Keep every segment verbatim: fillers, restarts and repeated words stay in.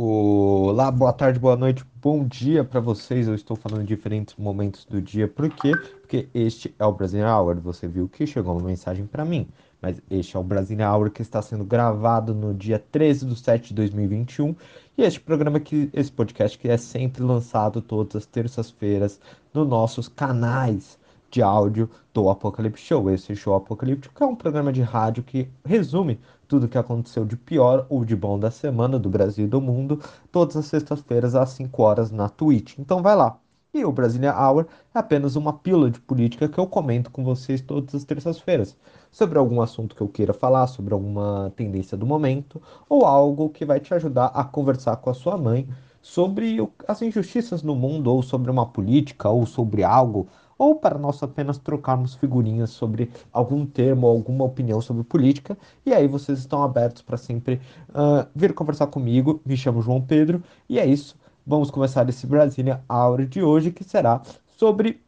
Olá, boa tarde, boa noite, bom dia para vocês. Eu estou falando em diferentes momentos do dia. Por quê? Porque este é o Brasília Hour. Você viu que chegou uma mensagem para mim, mas este é o Brasília Hour que está sendo gravado no dia treze de setembro de dois mil e vinte e um. E este programa, que, esse podcast que é sempre lançado todas as terças-feiras nos nossos canais de áudio do Apocalipse Show. Esse show apocalíptico é um programa de rádio que resume tudo o que aconteceu de pior ou de bom da semana, do Brasil e do mundo, todas as sextas-feiras às cinco horas na Twitch. Então vai lá. E o Brasília Hour é apenas uma pílula de política que eu comento com vocês todas as terças-feiras, sobre algum assunto que eu queira falar, sobre alguma tendência do momento, ou algo que vai te ajudar a conversar com a sua mãe sobre as injustiças no mundo, ou sobre uma política, ou sobre algo, ou para nós apenas trocarmos figurinhas sobre algum termo, alguma opinião sobre política. E aí vocês estão abertos para sempre uh, vir conversar comigo. Me chamo João Pedro e é isso. Vamos começar esse Brasília Hour de hoje, que será sobre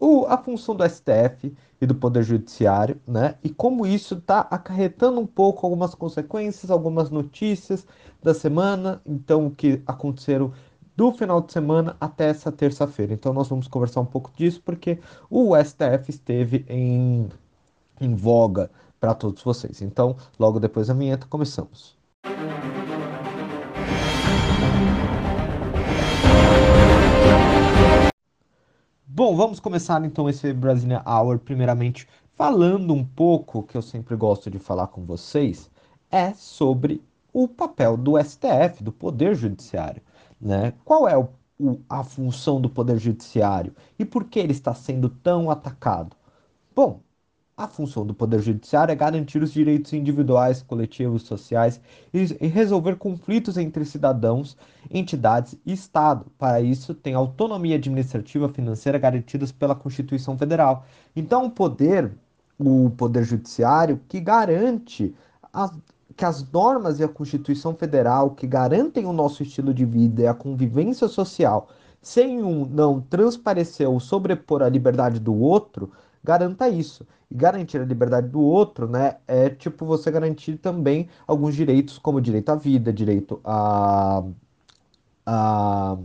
o, a função do S T F e do Poder Judiciário, né? E como isso está acarretando um pouco algumas consequências, algumas notícias da semana, então o que aconteceram do final de semana até essa terça-feira. Então nós vamos conversar um pouco disso, porque o S T F esteve em, em voga para todos vocês. Então, logo depois da vinheta, começamos. Bom, vamos começar então esse Brasília Hour, primeiramente falando um pouco, que eu sempre gosto de falar com vocês, é sobre o papel do S T F, do Poder Judiciário. Né? Qual é o, o, a função do Poder Judiciário e por que ele está sendo tão atacado? Bom, a função do Poder Judiciário é garantir os direitos individuais, coletivos, sociais e, e resolver conflitos entre cidadãos, entidades e Estado. Para isso, tem autonomia administrativa e financeira garantidas pela Constituição Federal. Então, o poder, o Poder Judiciário, que garante as que as normas e a Constituição Federal que garantem o nosso estilo de vida e a convivência social, sem um não transparecer ou sobrepor a liberdade do outro, garanta isso. E garantir a liberdade do outro, né, é tipo você garantir também alguns direitos, como direito à vida, direito a... a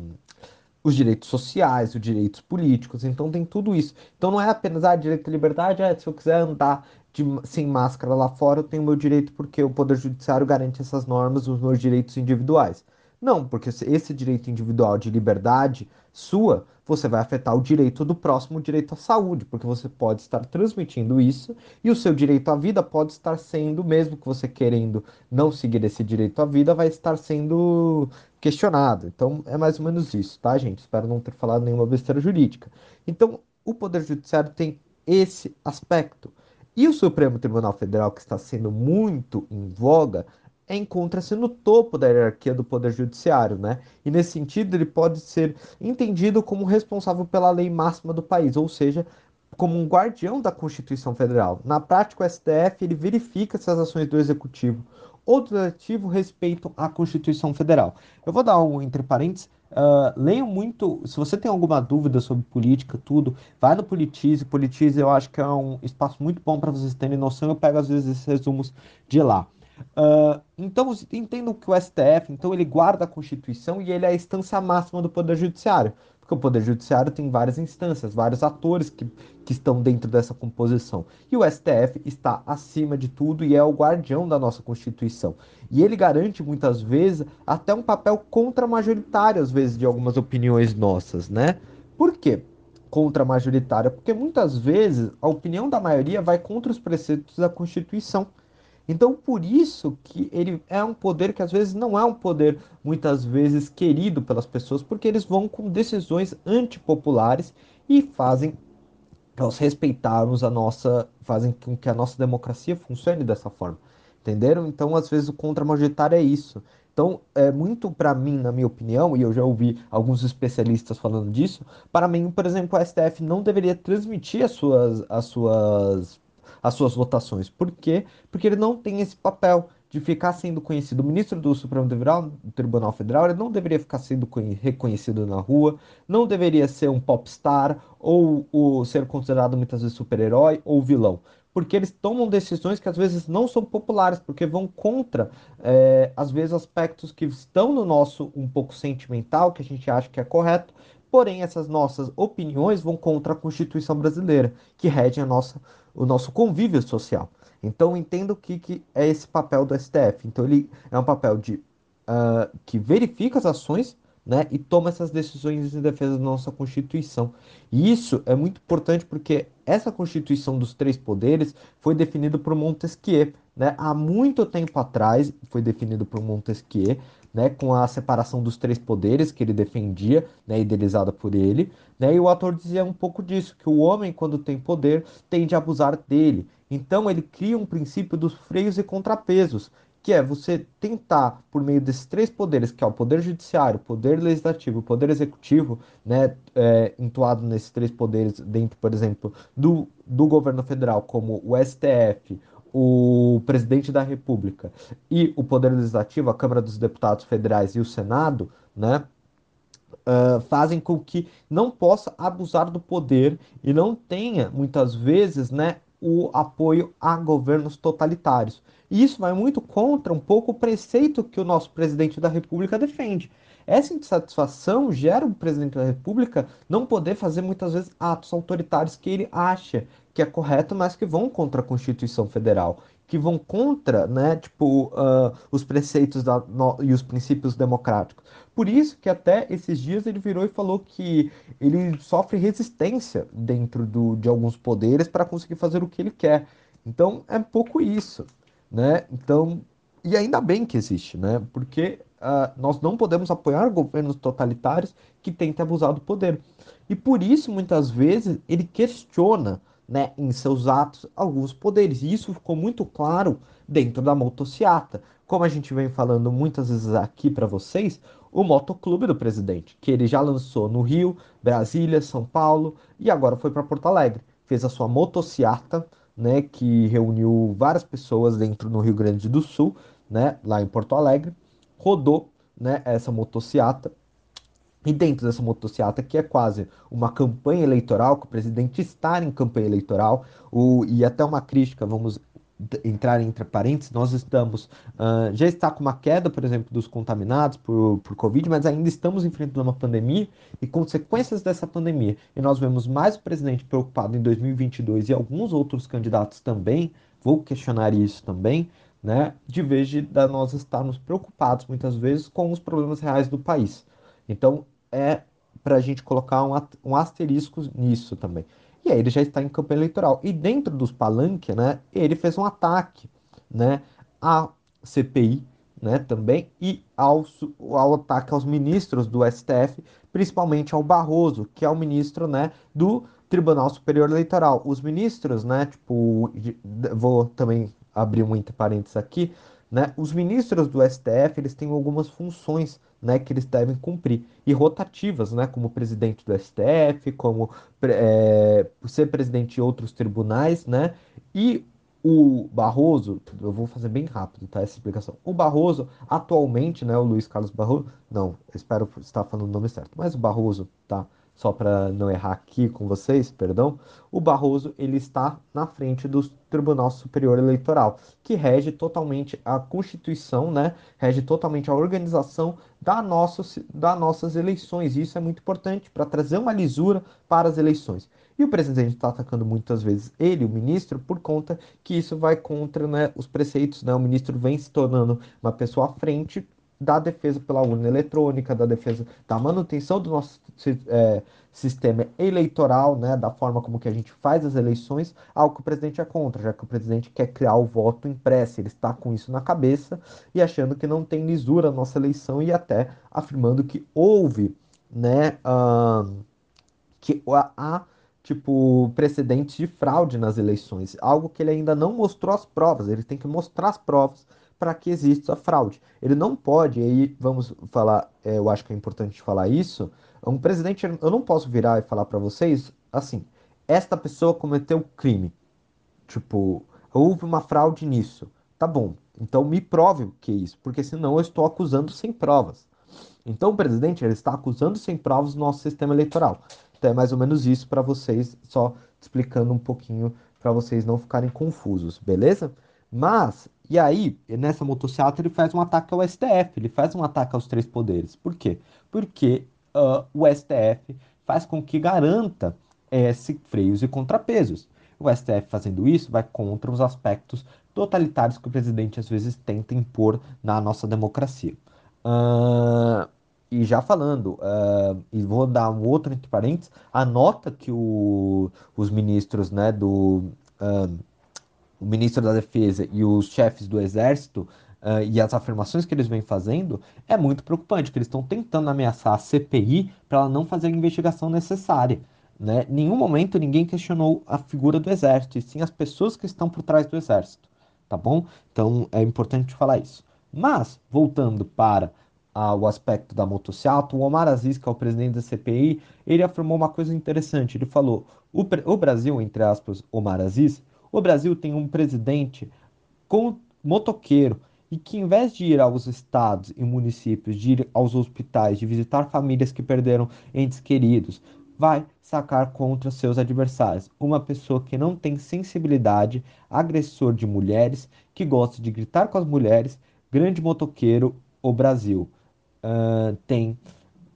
os direitos sociais, os direitos políticos. Então tem tudo isso. Então não é apenas a ah, direito à liberdade, ah, se eu quiser andar De, sem máscara lá fora, eu tenho meu direito porque o Poder Judiciário garante essas normas, os meus direitos individuais. Não, porque esse direito individual de liberdade sua, você vai afetar o direito do próximo, o direito à saúde, porque você pode estar transmitindo isso e o seu direito à vida pode estar sendo, mesmo que você querendo não seguir esse direito à vida, vai estar sendo questionado. Então é mais ou menos isso, tá, gente? Espero não ter falado nenhuma besteira jurídica. Então o Poder Judiciário tem esse aspecto. E o Supremo Tribunal Federal, que está sendo muito em voga, encontra-se no topo da hierarquia do Poder Judiciário, né? E nesse sentido, ele pode ser entendido como responsável pela lei máxima do país, ou seja, como um guardião da Constituição Federal. Na prática, o S T F ele verifica se as ações do Executivo ou do Legislativo respeitam a Constituição Federal. Eu vou dar um entre parênteses. Uh, leiam muito, se você tem alguma dúvida sobre política, tudo, vai no Politize. Politize eu acho que é um espaço muito bom para vocês terem noção, eu pego às vezes esses resumos de lá. Uh, então entendam que o S T F, então ele guarda a Constituição e ele é a instância máxima do Poder Judiciário, porque o Poder Judiciário tem várias instâncias, vários atores que, que estão dentro dessa composição. E o S T F está acima de tudo e é o guardião da nossa Constituição. E ele garante, muitas vezes, até um papel contra-majoritário, às vezes, de algumas opiniões nossas, né? Por quê contra-majoritária? Porque, muitas vezes, a opinião da maioria vai contra os preceitos da Constituição. Então, por isso que ele é um poder que, às vezes, não é um poder, muitas vezes, querido pelas pessoas, porque eles vão com decisões antipopulares e fazem nós respeitarmos a nossa... fazem com que a nossa democracia funcione dessa forma. Entenderam? Então, às vezes, o contra-majoritário é isso. Então, é muito para mim, na minha opinião, e eu já ouvi alguns especialistas falando disso, para mim, por exemplo, o S T F não deveria transmitir as suas, as suas, as suas votações. Por quê? Porque ele não tem esse papel de ficar sendo conhecido. O ministro do Supremo Tribunal Federal, ele não deveria ficar sendo reconhecido na rua, não deveria ser um popstar ou, ou ser considerado muitas vezes super-herói ou vilão. porque eles tomam decisões que às vezes não são populares, porque vão contra, é, às vezes, aspectos que estão no nosso um pouco sentimental, que a gente acha que é correto, porém essas nossas opiniões vão contra a Constituição brasileira, que rege a nossa, o nosso convívio social. Então, entendo que, que é esse papel do S T F. Então, ele é um papel de, uh, que verifica as ações, né, e toma essas decisões em defesa da nossa Constituição. E isso é muito importante porque essa Constituição dos Três Poderes foi definida por Montesquieu, né, há muito tempo atrás, foi definido por Montesquieu, né, com a separação dos três poderes que ele defendia, né, idealizada por ele, né, e o autor dizia um pouco disso, que o homem, quando tem poder, tende a abusar dele. Então ele cria um princípio dos freios e contrapesos, que é você tentar, por meio desses três poderes, que é o Poder Judiciário, o Poder Legislativo, o Poder Executivo, né, é, entoado nesses três poderes dentro, por exemplo, do, do governo federal, como o S T F, o Presidente da República e o Poder Legislativo, a Câmara dos Deputados Federais e o Senado, né, Uh, fazem com que não possa abusar do poder e não tenha, muitas vezes, né, o apoio a governos totalitários. E isso vai muito contra um pouco o preceito que o nosso presidente da República defende. Essa insatisfação gera o presidente da República não poder fazer, muitas vezes, atos autoritários que ele acha que é correto, mas que vão contra a Constituição Federal, que vão contra, né, tipo, uh, os preceitos da, no, e os princípios democráticos. Por isso que até esses dias ele virou e falou que ele sofre resistência dentro do, de alguns poderes para conseguir fazer o que ele quer. Então, é um pouco isso, né? Então, e ainda bem que existe, né? Porque uh, nós não podemos apoiar governos totalitários que tentem abusar do poder. E por isso, muitas vezes, ele questiona, né, em seus atos, alguns poderes. E isso ficou muito claro dentro da motociata. Como a gente vem falando muitas vezes aqui para vocês, o motoclube do presidente, que ele já lançou no Rio, Brasília, São Paulo, e agora foi para Porto Alegre. Fez a sua motociata, né, que reuniu várias pessoas dentro no Rio Grande do Sul, né, lá em Porto Alegre. Rodou, né, essa motociata. E dentro dessa motociata, que é quase uma campanha eleitoral, que o presidente está em campanha eleitoral, o, e até uma crítica, vamos entrar entre parênteses, nós estamos, uh, já está com uma queda, por exemplo, dos contaminados por, por Covid, mas ainda estamos enfrentando uma pandemia e consequências dessa pandemia. E nós vemos mais o presidente preocupado em dois mil e vinte e dois e alguns outros candidatos também, vou questionar isso também, né, de vez de nós estarmos preocupados muitas vezes com os problemas reais do país. Então, é para a gente colocar um, um asterisco nisso também. E aí ele já está em campanha eleitoral. E dentro dos palanques, né, ele fez um ataque, né, à C P I, né, também, e ao, ao ataque aos ministros do S T F, principalmente ao Barroso, que é o ministro, né, do Tribunal Superior Eleitoral. Os ministros, né, tipo, vou também abrir um entre parênteses aqui, né, os ministros do S T F, eles têm algumas funções, né, que eles devem cumprir, e rotativas, né, como presidente do S T F, como é, ser presidente de outros tribunais, né, e o Barroso, eu vou fazer bem rápido, tá, essa explicação, o Barroso atualmente, né, o Luís Carlos Barroso, não, espero estar falando o nome certo, mas o Barroso, tá, só para não errar aqui com vocês, perdão, o Barroso, ele está na frente do Tribunal Superior Eleitoral, que rege totalmente a Constituição, né, rege totalmente a organização da nossa, das nossas eleições, e isso é muito importante para trazer uma lisura para as eleições. E o presidente está atacando muitas vezes ele, o ministro, por conta que isso vai contra, né, os preceitos, né, o ministro vem se tornando uma pessoa à frente da defesa pela urna eletrônica, da defesa da manutenção do nosso é, sistema eleitoral, né, da forma como que a gente faz as eleições, algo que o presidente é contra, já que o presidente quer criar o voto impresso, ele está com isso na cabeça e achando que não tem lisura a nossa eleição e até afirmando que houve, né, uh, que há tipo precedentes de fraude nas eleições, algo que ele ainda não mostrou as provas, ele tem que mostrar as provas para que exista fraude. Ele não pode, e aí vamos falar, é, eu acho que é importante falar isso, um presidente, eu não posso virar e falar para vocês, assim, esta pessoa cometeu crime, tipo, houve uma fraude nisso, tá bom, então me prove o que é isso, porque senão eu estou acusando sem provas. Então o presidente, ele está acusando sem provas o nosso sistema eleitoral. Então é mais ou menos isso para vocês, só explicando um pouquinho para vocês não ficarem confusos, beleza? Mas, e aí, nessa motociata ele faz um ataque ao S T F, ele faz um ataque aos três poderes. Por quê? Porque uh, o S T F faz com que garanta é, freios e contrapesos. O S T F fazendo isso vai contra os aspectos totalitários que o presidente às vezes tenta impor na nossa democracia. Uh, e já falando, uh, e vou dar um outro entre parênteses, a nota que o, os ministros, né, do... Uh, o ministro da Defesa e os chefes do Exército uh, e as afirmações que eles vêm fazendo é muito preocupante, que eles estão tentando ameaçar a C P I para ela não fazer a investigação necessária. Né? Em nenhum momento ninguém questionou a figura do Exército, e sim as pessoas que estão por trás do Exército, tá bom? Então é importante falar isso. Mas, voltando para ah, o aspecto da motociata, o Omar Aziz, que é o presidente da C P I, ele afirmou uma coisa interessante, ele falou, o, o Brasil, entre aspas, Omar Aziz, o Brasil tem um presidente com motoqueiro e que, em vez de ir aos estados e municípios, de ir aos hospitais, de visitar famílias que perderam entes queridos, vai sacar contra seus adversários. Uma pessoa que não tem sensibilidade, agressor de mulheres, que gosta de gritar com as mulheres, grande motoqueiro, o Brasil uh, tem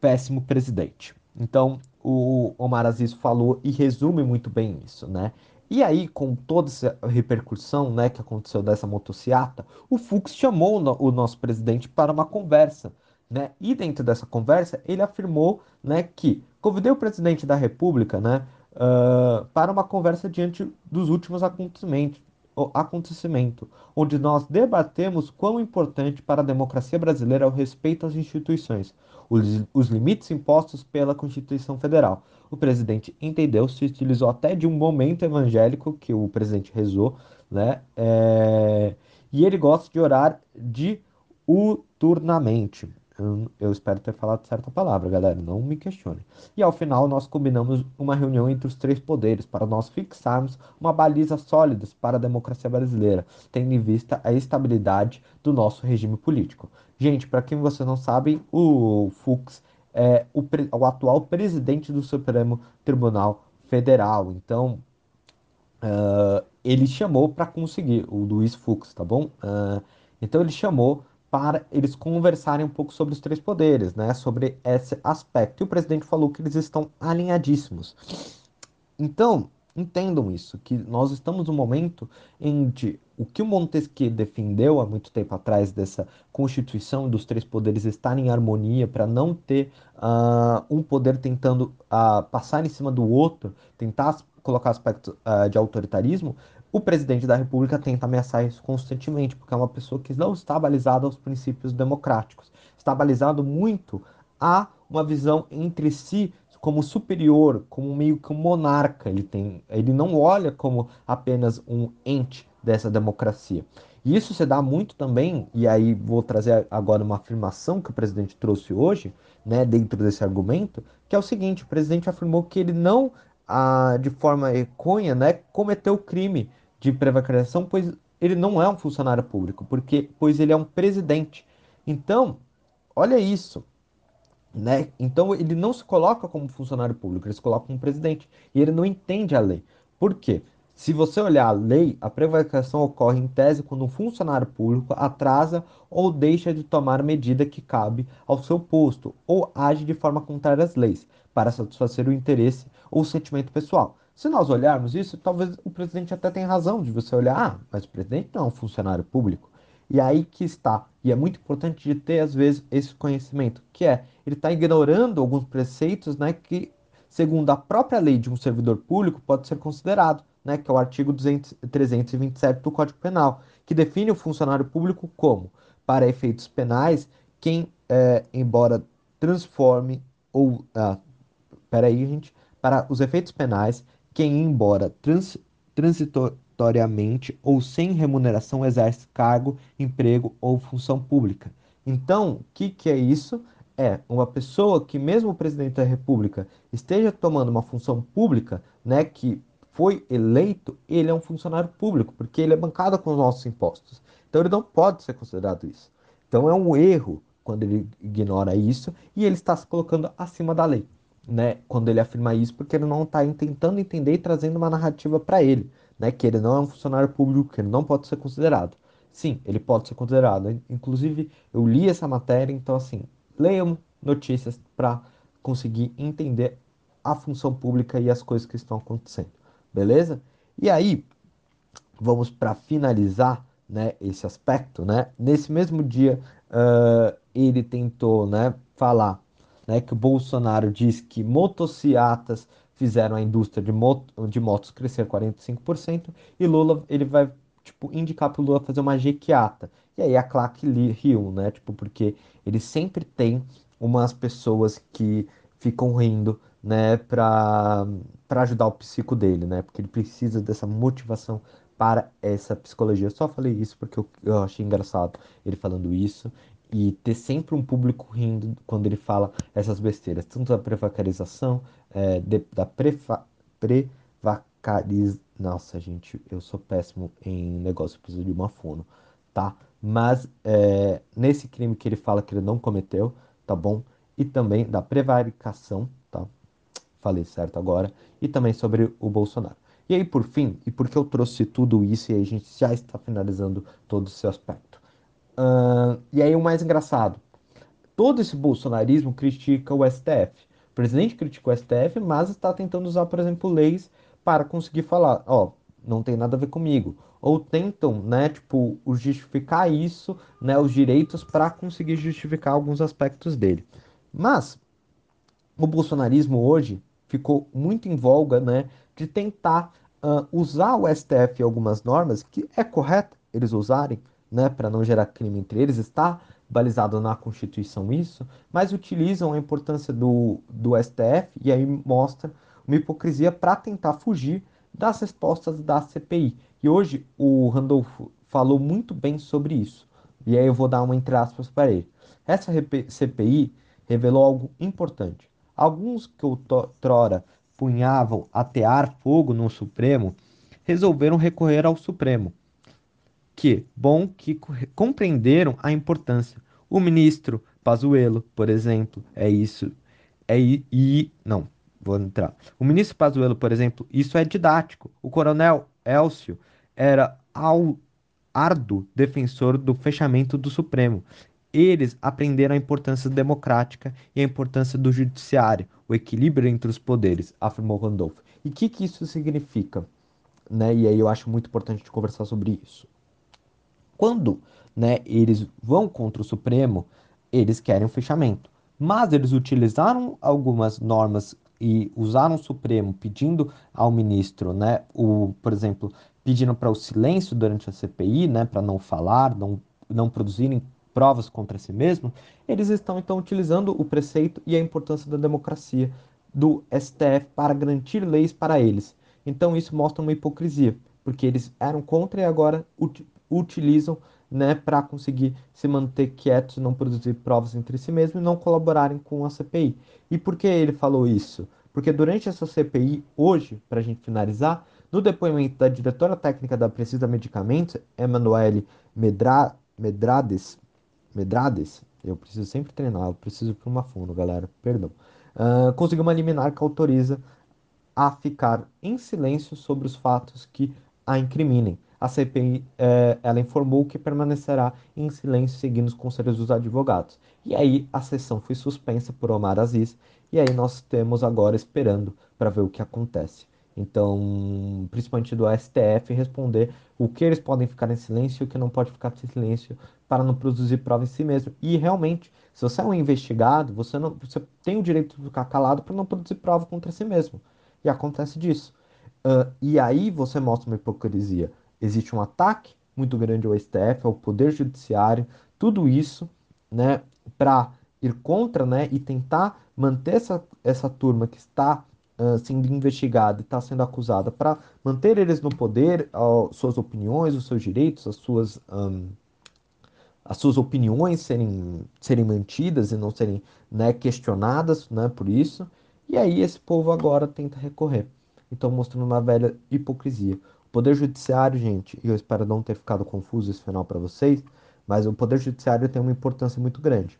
péssimo presidente. Então, o Omar Aziz falou e resume muito bem isso, né? E aí, com toda essa repercussão, né, que aconteceu dessa motociata, o Fux chamou o nosso presidente para uma conversa, né? E dentro dessa conversa, ele afirmou, né, que convidei o presidente da República, né, uh, para uma conversa diante dos últimos acontecimentos, acontecimento, onde nós debatemos quão importante para a democracia brasileira é o respeito às instituições, os, os limites impostos pela Constituição Federal. O presidente entendeu, se utilizou até de um momento evangélico que o presidente rezou, né? É... E ele gosta de orar diuturnamente. Eu espero ter falado certa palavra, galera, não me questione. E ao final nós combinamos uma reunião entre os três poderes para nós fixarmos uma baliza sólida para a democracia brasileira, tendo em vista a estabilidade do nosso regime político. Gente, para quem vocês não sabem, o Fux é o, o atual presidente do Supremo Tribunal Federal, então uh, ele chamou para conseguir, o Luiz Fux, tá bom? Uh, então ele chamou para eles conversarem um pouco sobre os três poderes, né? Sobre esse aspecto. E o presidente falou que eles estão alinhadíssimos. Então, entendam isso, que nós estamos num momento em que o que o Montesquieu defendeu há muito tempo atrás dessa Constituição dos três poderes estarem em harmonia para não ter uh, um poder tentando uh, passar em cima do outro, tentar colocar aspectos uh, de autoritarismo, o presidente da República tenta ameaçar isso constantemente, porque é uma pessoa que não está balizada aos princípios democráticos. Está balizado muito a uma visão entre si como superior, como meio que um monarca. Ele, tem, ele não olha como apenas um ente dessa democracia. E isso se dá muito também, e aí vou trazer agora uma afirmação que o presidente trouxe hoje, né, dentro desse argumento, que é o seguinte, o presidente afirmou que ele não, a, de forma econha, né, cometeu crime de prevaricação, pois ele não é um funcionário público, porque, pois ele é um presidente. Então, olha isso, né? Então ele não se coloca como funcionário público, ele se coloca como presidente, e ele não entende a lei. Por quê? Se você olhar a lei, a prevaricação ocorre em tese quando um funcionário público atrasa ou deixa de tomar medida que cabe ao seu posto, ou age de forma contrária às leis, para satisfazer o interesse ou o sentimento pessoal. Se nós olharmos isso, talvez o presidente até tenha razão de você olhar, ah, mas o presidente não é um funcionário público. E aí que está, e é muito importante de ter, às vezes, esse conhecimento, que é, ele está ignorando alguns preceitos, né, que, segundo a própria lei de um servidor público, pode ser considerado, né, que é o artigo trezentos e vinte e sete do Código Penal, que define o funcionário público como, para efeitos penais, quem, é, embora transforme ou... Ah, peraí, gente... Para os efeitos penais, quem, embora trans, transitoriamente ou sem remuneração, exerce cargo, emprego ou função pública. Então, o que, que é isso? É uma pessoa que, mesmo o presidente da República esteja tomando uma função pública, né, que foi eleito, ele é um funcionário público, porque ele é bancado com os nossos impostos. Então, ele não pode ser considerado isso. Então, é um erro quando ele ignora isso e ele está se colocando acima da lei, né, quando ele afirma isso, porque ele não está tentando entender e trazendo uma narrativa para ele, né, que ele não é um funcionário público, que ele não pode ser considerado. Sim, ele pode ser considerado. Inclusive, eu li essa matéria, então assim, leiam notícias para conseguir entender a função pública e as coisas que estão acontecendo, beleza? E aí, vamos para finalizar, né, esse aspecto, né? Nesse mesmo dia, uh, ele tentou, né, falar, né, que o Bolsonaro diz que motocicletas fizeram a indústria de, moto, de motos crescer quarenta e cinco por cento e Lula, ele vai, tipo, indicar para o Lula fazer uma jequiata. E aí a claque riu, né? Tipo, porque ele sempre tem umas pessoas que ficam rindo, né, para ajudar o psico dele, né? Porque ele precisa dessa motivação para essa psicologia. Eu só falei isso porque eu, eu achei engraçado ele falando isso. E ter sempre um público rindo quando ele fala essas besteiras. Tanto da prevaricação, é, de, da prefa, prevacariz... Nossa, gente, eu sou péssimo em negócio, preciso de uma fono, tá? Mas é, nesse crime que ele fala que ele não cometeu, tá bom? E também da prevaricação, tá? Falei certo agora. E também sobre o Bolsonaro. E aí, por fim, e porque eu trouxe tudo isso e aí a gente já está finalizando todo o seu aspecto. Uh, e aí o mais engraçado, todo esse bolsonarismo critica o S T F. O presidente critica o S T F, mas está tentando usar, por exemplo, leis para conseguir falar, ó, não tem nada a ver comigo. Ou tentam, né, tipo, justificar isso, né, os direitos para conseguir justificar alguns aspectos dele. Mas o bolsonarismo hoje ficou muito em voga, né, de tentar uh, usar o S T F e algumas normas que é correto eles usarem, né, para não gerar crime entre eles, está balizado na Constituição isso, mas utilizam a importância do, do S T F e aí mostra uma hipocrisia para tentar fugir das respostas da C P I. E hoje o Randolfe falou muito bem sobre isso, e aí eu vou dar uma entre aspas para ele. Essa C P I revelou algo importante. Alguns que outrora punhavam atear fogo no Supremo resolveram recorrer ao Supremo. Que bom que compreenderam a importância. O ministro Pazuello, por exemplo, é isso. É i, i, não, vou entrar. O ministro Pazuello, por exemplo, isso é didático. O coronel Elcio era ao, árduo defensor do fechamento do Supremo. Eles aprenderam a importância democrática e a importância do judiciário, o equilíbrio entre os poderes, afirmou Randolfe. E o que, que isso significa? Né? E aí eu acho muito importante conversar sobre isso. Quando, né, eles vão contra o Supremo, eles querem um fechamento. Mas eles utilizaram algumas normas e usaram o Supremo pedindo ao ministro, né, o, por exemplo, pedindo para o silêncio durante a C P I, né, para não falar, não, não produzirem provas contra si mesmo. Eles estão, então, utilizando o preceito e a importância da democracia do S T F para garantir leis para eles. Então, isso mostra uma hipocrisia, porque eles eram contra e agora utilizam, né, para conseguir se manter quietos, não produzir provas entre si mesmos e não colaborarem com a C P I. E por que ele falou isso? Porque durante essa C P I, hoje, para a gente finalizar, no depoimento da diretora técnica da Precisa Medicamentos, Emanuele Medra, Medrades, Medrades, eu preciso sempre treinar, eu preciso para uma fono, galera, perdão, uh, conseguiu uma liminar que autoriza a ficar em silêncio sobre os fatos que a incriminem. A C P I, eh, ela informou que permanecerá em silêncio seguindo os conselhos dos advogados. E aí a sessão foi suspensa por Omar Aziz, e aí nós temos agora esperando para ver o que acontece. Então, principalmente do S T F, responder o que eles podem ficar em silêncio e o que não pode ficar em silêncio para não produzir prova em si mesmo. E realmente, se você é um investigado, você, não, você tem o direito de ficar calado para não produzir prova contra si mesmo. E acontece disso. Uh, e aí você mostra uma hipocrisia. Existe um ataque muito grande ao S T F, ao Poder Judiciário, tudo isso, né, para ir contra, né, e tentar manter essa, essa turma que está uh, sendo investigada e está sendo acusada, para manter eles no poder, uh, suas opiniões, os seus direitos, as suas, um, as suas opiniões serem, serem mantidas e não serem, né, questionadas, né, por isso. E aí esse povo agora tenta recorrer. Então, mostrando uma velha hipocrisia. Poder Judiciário, gente, e eu espero não ter ficado confuso esse final para vocês, mas o Poder Judiciário tem uma importância muito grande,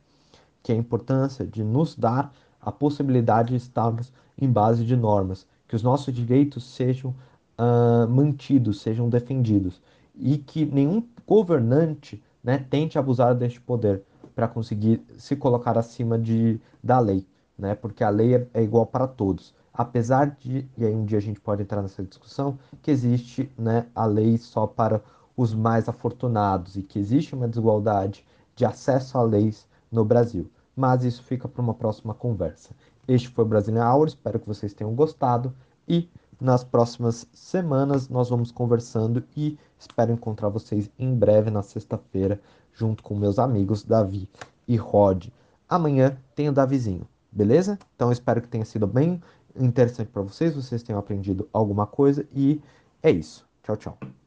que é a importância de nos dar a possibilidade de estarmos em base de normas, que os nossos direitos sejam uh, mantidos, sejam defendidos, e que nenhum governante, né, tente abusar deste poder para conseguir se colocar acima de, da lei, né, porque a lei é, é igual para todos. Apesar de, e aí um dia a gente pode entrar nessa discussão, que existe, né, a lei só para os mais afortunados e que existe uma desigualdade de acesso a leis no Brasil. Mas isso fica para uma próxima conversa. Este foi o Brasília Hour, espero que vocês tenham gostado e nas próximas semanas nós vamos conversando e espero encontrar vocês em breve na sexta-feira junto com meus amigos Davi e Rod. Amanhã tem o Davizinho, beleza? Então espero que tenha sido bem interessante para vocês, vocês tenham aprendido alguma coisa e é isso. Tchau, tchau.